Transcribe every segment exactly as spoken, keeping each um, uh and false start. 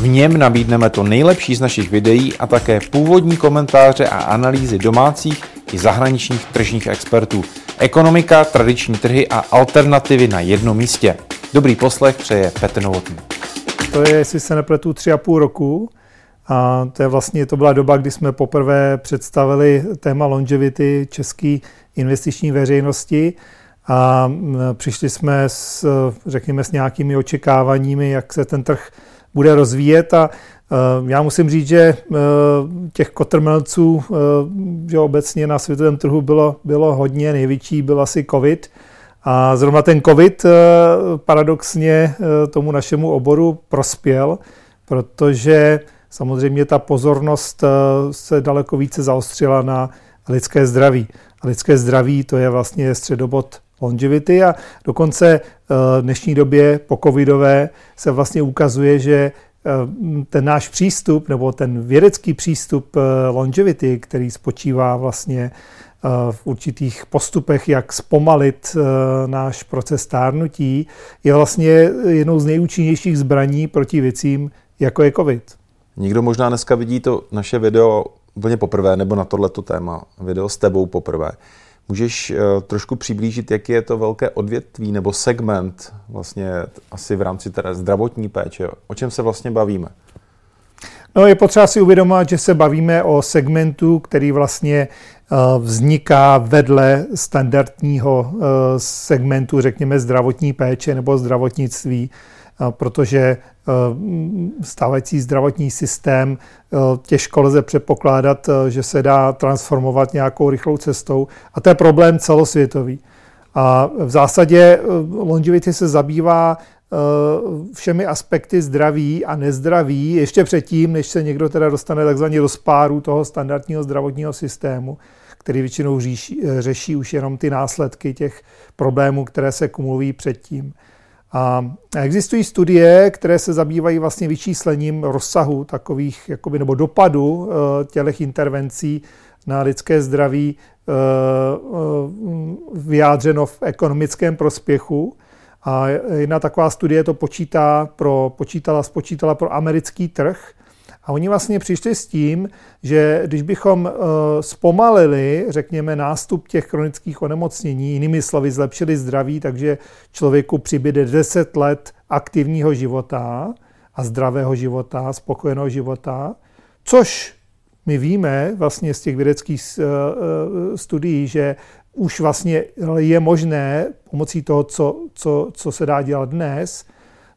V něm nabídneme to nejlepší z našich videí a také původní komentáře a analýzy domácích i zahraničních tržních expertů. Ekonomika, tradiční trhy a alternativy na jednom místě. Dobrý poslech přeje Petr Novotný. To je, jestli se nepletu, tři a půl roku. A to je vlastně, to byla doba, kdy jsme poprvé představili téma longevity české investiční veřejnosti. A přišli jsme s, řekněme, s nějakými očekáváními, jak se ten trh bude rozvíjet. A já musím říct, že těch kotrmelců, že obecně na světovém trhu bylo, bylo hodně, největší byl asi covid. A zrovna ten covid paradoxně tomu našemu oboru prospěl, protože samozřejmě ta pozornost se daleko více zaostřila na lidské zdraví. A lidské zdraví, to je vlastně středobod longevity, a dokonce v dnešní době po covidové se vlastně ukazuje, že ten náš přístup nebo ten vědecký přístup longevity, který spočívá vlastně v určitých postupech, jak zpomalit náš proces stárnutí, je vlastně jednou z nejúčinnějších zbraní proti věcím, jako je covid. Nikdo možná dneska vidí to naše video úplně poprvé, nebo na tohleto téma video s tebou poprvé. Můžeš trošku přiblížit, jaký je to velké odvětví nebo segment vlastně asi v rámci teda zdravotní péče? O čem se vlastně bavíme? No, je potřeba si uvědomit, že se bavíme o segmentu, který vlastně vzniká vedle standardního segmentu, řekněme, zdravotní péče nebo zdravotnictví, protože stávající zdravotní systém těžko lze předpokládat, že se dá transformovat nějakou rychlou cestou. A to je problém celosvětový. A v zásadě longevity se zabývá všemi aspekty zdraví a nezdraví ještě předtím, než se někdo teda dostane takzvaně do spáru toho standardního zdravotního systému, který většinou řeší, řeší už jenom ty následky těch problémů, které se kumulují předtím. A existují studie, které se zabývají vlastně vyčíslením rozsahu takových, jakoby, nebo dopadu těch intervencí na lidské zdraví vyjádřeno v ekonomickém prospěchu. A jedna taková studie to počítá pro, počítala, spočítala pro americký trh. A oni vlastně přišli s tím, že když bychom zpomalili, řekněme, nástup těch chronických onemocnění, jinými slovy zlepšili zdraví, takže člověku přibyde deset let aktivního života a zdravého života, spokojeného života, což my víme vlastně z těch vědeckých studií, že už vlastně je možné pomocí toho, co, co, co se dá dělat dnes,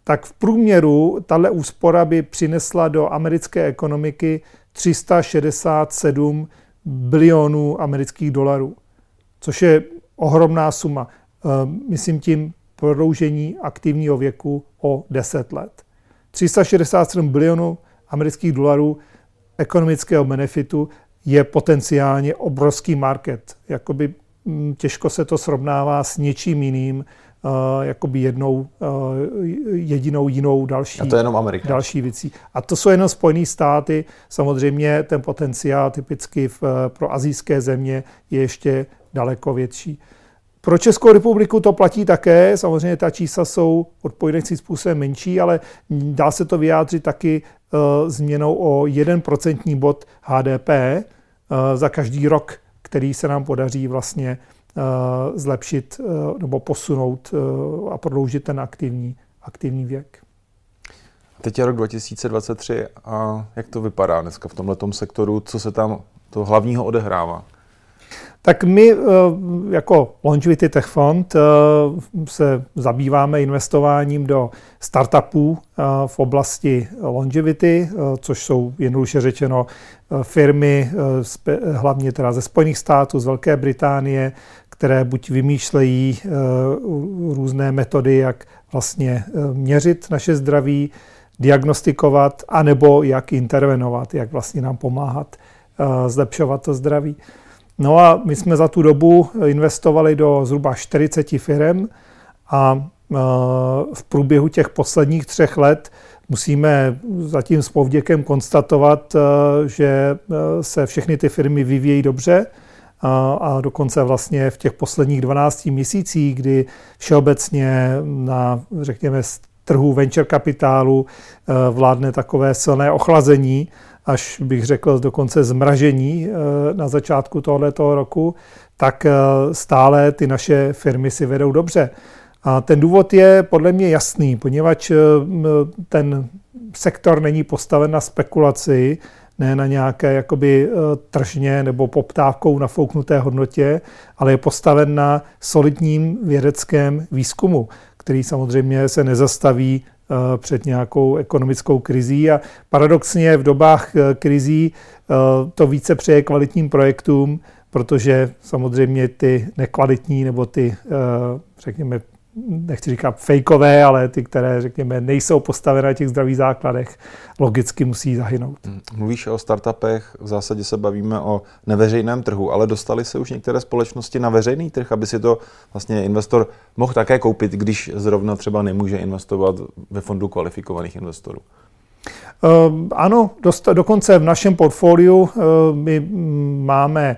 tak v průměru tato úspora by přinesla do americké ekonomiky tři sta šedesát sedm bilionů amerických dolarů, což je ohromná suma. Myslím tím prodloužení aktivního věku o deset let. tři sta šedesát sedm bilionů amerických dolarů ekonomického benefitu je potenciálně obrovský market. Jakoby těžko se to srovnává s něčím jiným, Uh, jakoby jednou, uh, jedinou jinou další, a to je jenom Amerika. Další věcí. A to jsou jenom Spojené státy. Samozřejmě ten potenciál typicky v, pro asijské země je ještě daleko větší. Pro Českou republiku to platí také. Samozřejmě ta čísla jsou odpovídajícím způsobem menší, ale dá se to vyjádřit taky uh, změnou o jeden procentní bod H D P uh, za každý rok, který se nám podaří vlastně zlepšit nebo posunout a prodloužit ten aktivní, aktivní věk. Teď je rok dva tisíce dvacet tři a jak to vypadá dneska v tomhletom sektoru? Co se tam to hlavního odehrává? Tak my jako Longevity Tech Fund se zabýváme investováním do startupů v oblasti longevity, což jsou jednoduše řečeno firmy hlavně teda ze Spojených států, z Velké Británie, které buď vymýšlejí různé metody, jak vlastně měřit naše zdraví, diagnostikovat, anebo jak intervenovat, jak vlastně nám pomáhat zlepšovat to zdraví. No a my jsme za tu dobu investovali do zhruba čtyřiceti firem a v průběhu těch posledních třech let musíme zatím s povděkem konstatovat, že se všechny ty firmy vyvíjejí dobře a dokonce vlastně v těch posledních dvanácti měsících, kdy všeobecně na, řekněme, trhu venture kapitálu vládne takové silné ochlazení, až bych řekl dokonce zmražení na začátku tohoto roku, tak stále ty naše firmy si vedou dobře. A ten důvod je podle mě jasný, poněvadž ten sektor není postaven na spekulaci, ne na nějaké jakoby tržně nebo poptávkou nafouknuté hodnotě, ale je postaven na solidním vědeckém výzkumu, který samozřejmě se nezastaví před nějakou ekonomickou krizí. A paradoxně v dobách krizí to více přeje kvalitním projektům, protože samozřejmě ty nekvalitní nebo ty, řekněme, nechci říkat fejkové, ale ty, které, řekněme, nejsou postavené na těch zdravých základech, logicky musí zahynout. Mluvíš o startupech, v zásadě se bavíme o neveřejném trhu, ale dostaly se už některé společnosti na veřejný trh, aby si to vlastně investor mohl také koupit, když zrovna třeba nemůže investovat ve fondu kvalifikovaných investorů. Um, ano, dost, dokonce v našem portfoliu uh, my máme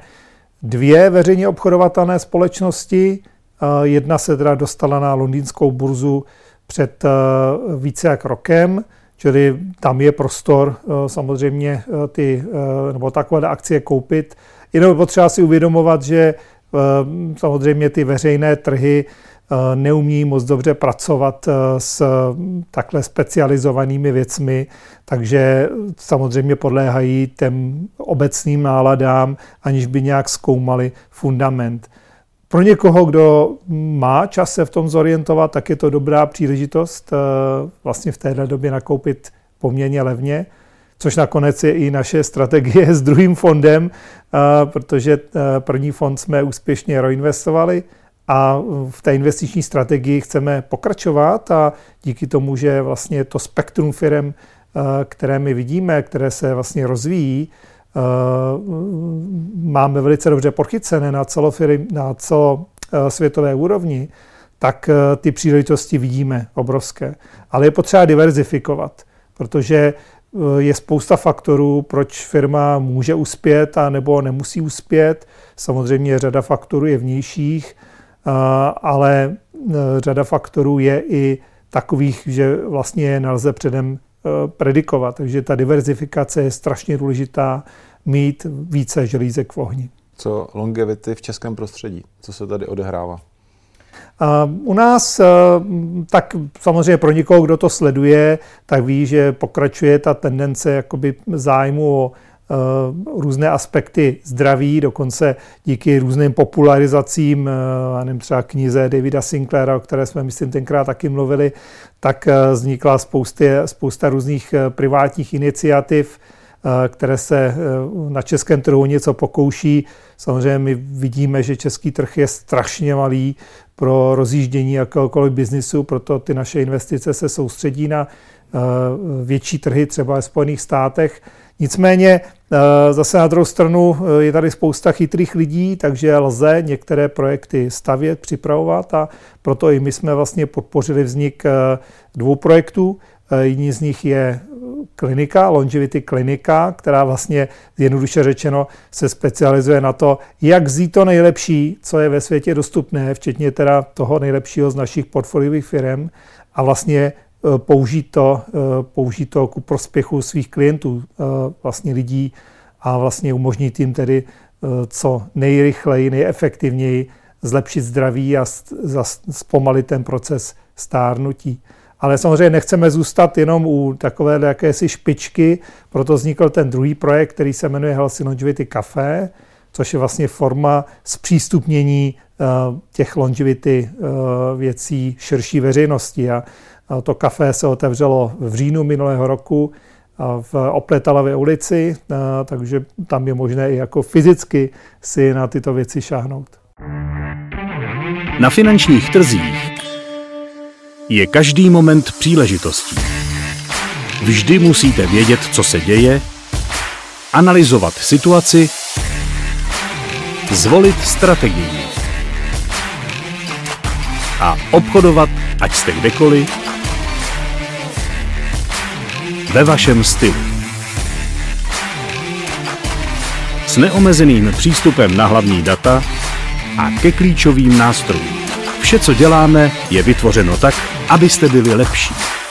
dvě veřejně obchodovatelné společnosti. Jedna se teda dostala na londýnskou burzu před více jak rokem, čili tam je prostor samozřejmě ty, nebo takové akcie koupit. Jenom potřeba si uvědomovat, že samozřejmě ty veřejné trhy neumí moc dobře pracovat s takhle specializovanými věcmi, takže samozřejmě podléhají těm obecným náladám, aniž by nějak zkoumali fundament. Pro někoho, kdo má čas se v tom zorientovat, tak je to dobrá příležitost vlastně v téhle době nakoupit poměrně levně, což nakonec je i naše strategie s druhým fondem, protože první fond jsme úspěšně reinvestovali a v té investiční strategii chceme pokračovat a díky tomu, že vlastně to spektrum firem, které my vidíme, které se vlastně rozvíjí, máme velice dobře podchycené na, na celosvětové úrovni, tak ty příležitosti vidíme obrovské. Ale je potřeba diverzifikovat, protože je spousta faktorů, proč firma může uspět a nebo nemusí uspět. Samozřejmě řada faktorů je vnějších, ale řada faktorů je i takových, že vlastně nelze předem predikovat. Takže ta diverzifikace je strašně důležitá, mít více želízek v ohni. Co longevity v českém prostředí? Co se tady odehrává? U nás, tak samozřejmě pro někoho, kdo to sleduje, tak ví, že pokračuje ta tendence jakoby zájmu o různé aspekty zdraví, dokonce díky různým popularizacím, nevím, třeba knize Davida Sinclaira, o které jsme, myslím, tenkrát taky mluvili, tak vznikla spousty, spousta různých privátních iniciativ, které se na českém trhu něco pokouší. Samozřejmě my vidíme, že český trh je strašně malý pro rozjíždění jakéhokoliv biznisu, proto ty naše investice se soustředí na větší trhy, třeba ve Spojených státech. Nicméně zase na druhou stranu je tady spousta chytrých lidí, takže lze některé projekty stavět, připravovat a proto i my jsme vlastně podpořili vznik dvou projektů. Jedním z nich je klinika, Longevity klinika, která vlastně jednoduše řečeno se specializuje na to, jak vzít to nejlepší, co je ve světě dostupné, včetně teda toho nejlepšího z našich portfoliových firem a vlastně použít to, použít to ku prospěchu svých klientů, vlastně lidí a vlastně umožnit jim tedy co nejrychleji, nejefektivněji zlepšit zdraví a zpomalit ten proces stárnutí. Ale samozřejmě nechceme zůstat jenom u takové jakési špičky, proto vznikl ten druhý projekt, který se jmenuje Healthy Longevity Cafe, což je vlastně forma zpřístupnění těch longevity věcí širší veřejnosti. A to kafe se otevřelo v říjnu minulého roku v Opletalově ulici, takže tam je možné i jako fyzicky si na tyto věci šáhnout. Na finančních trzích je každý moment příležitostí. Vždy musíte vědět, co se děje, analyzovat situaci, zvolit strategii a obchodovat, ať jste kdekoliv, ve vašem stylu. S neomezeným přístupem na hlavní data a ke klíčovým nástrojům. Vše, co děláme, je vytvořeno tak, abyste byli lepší.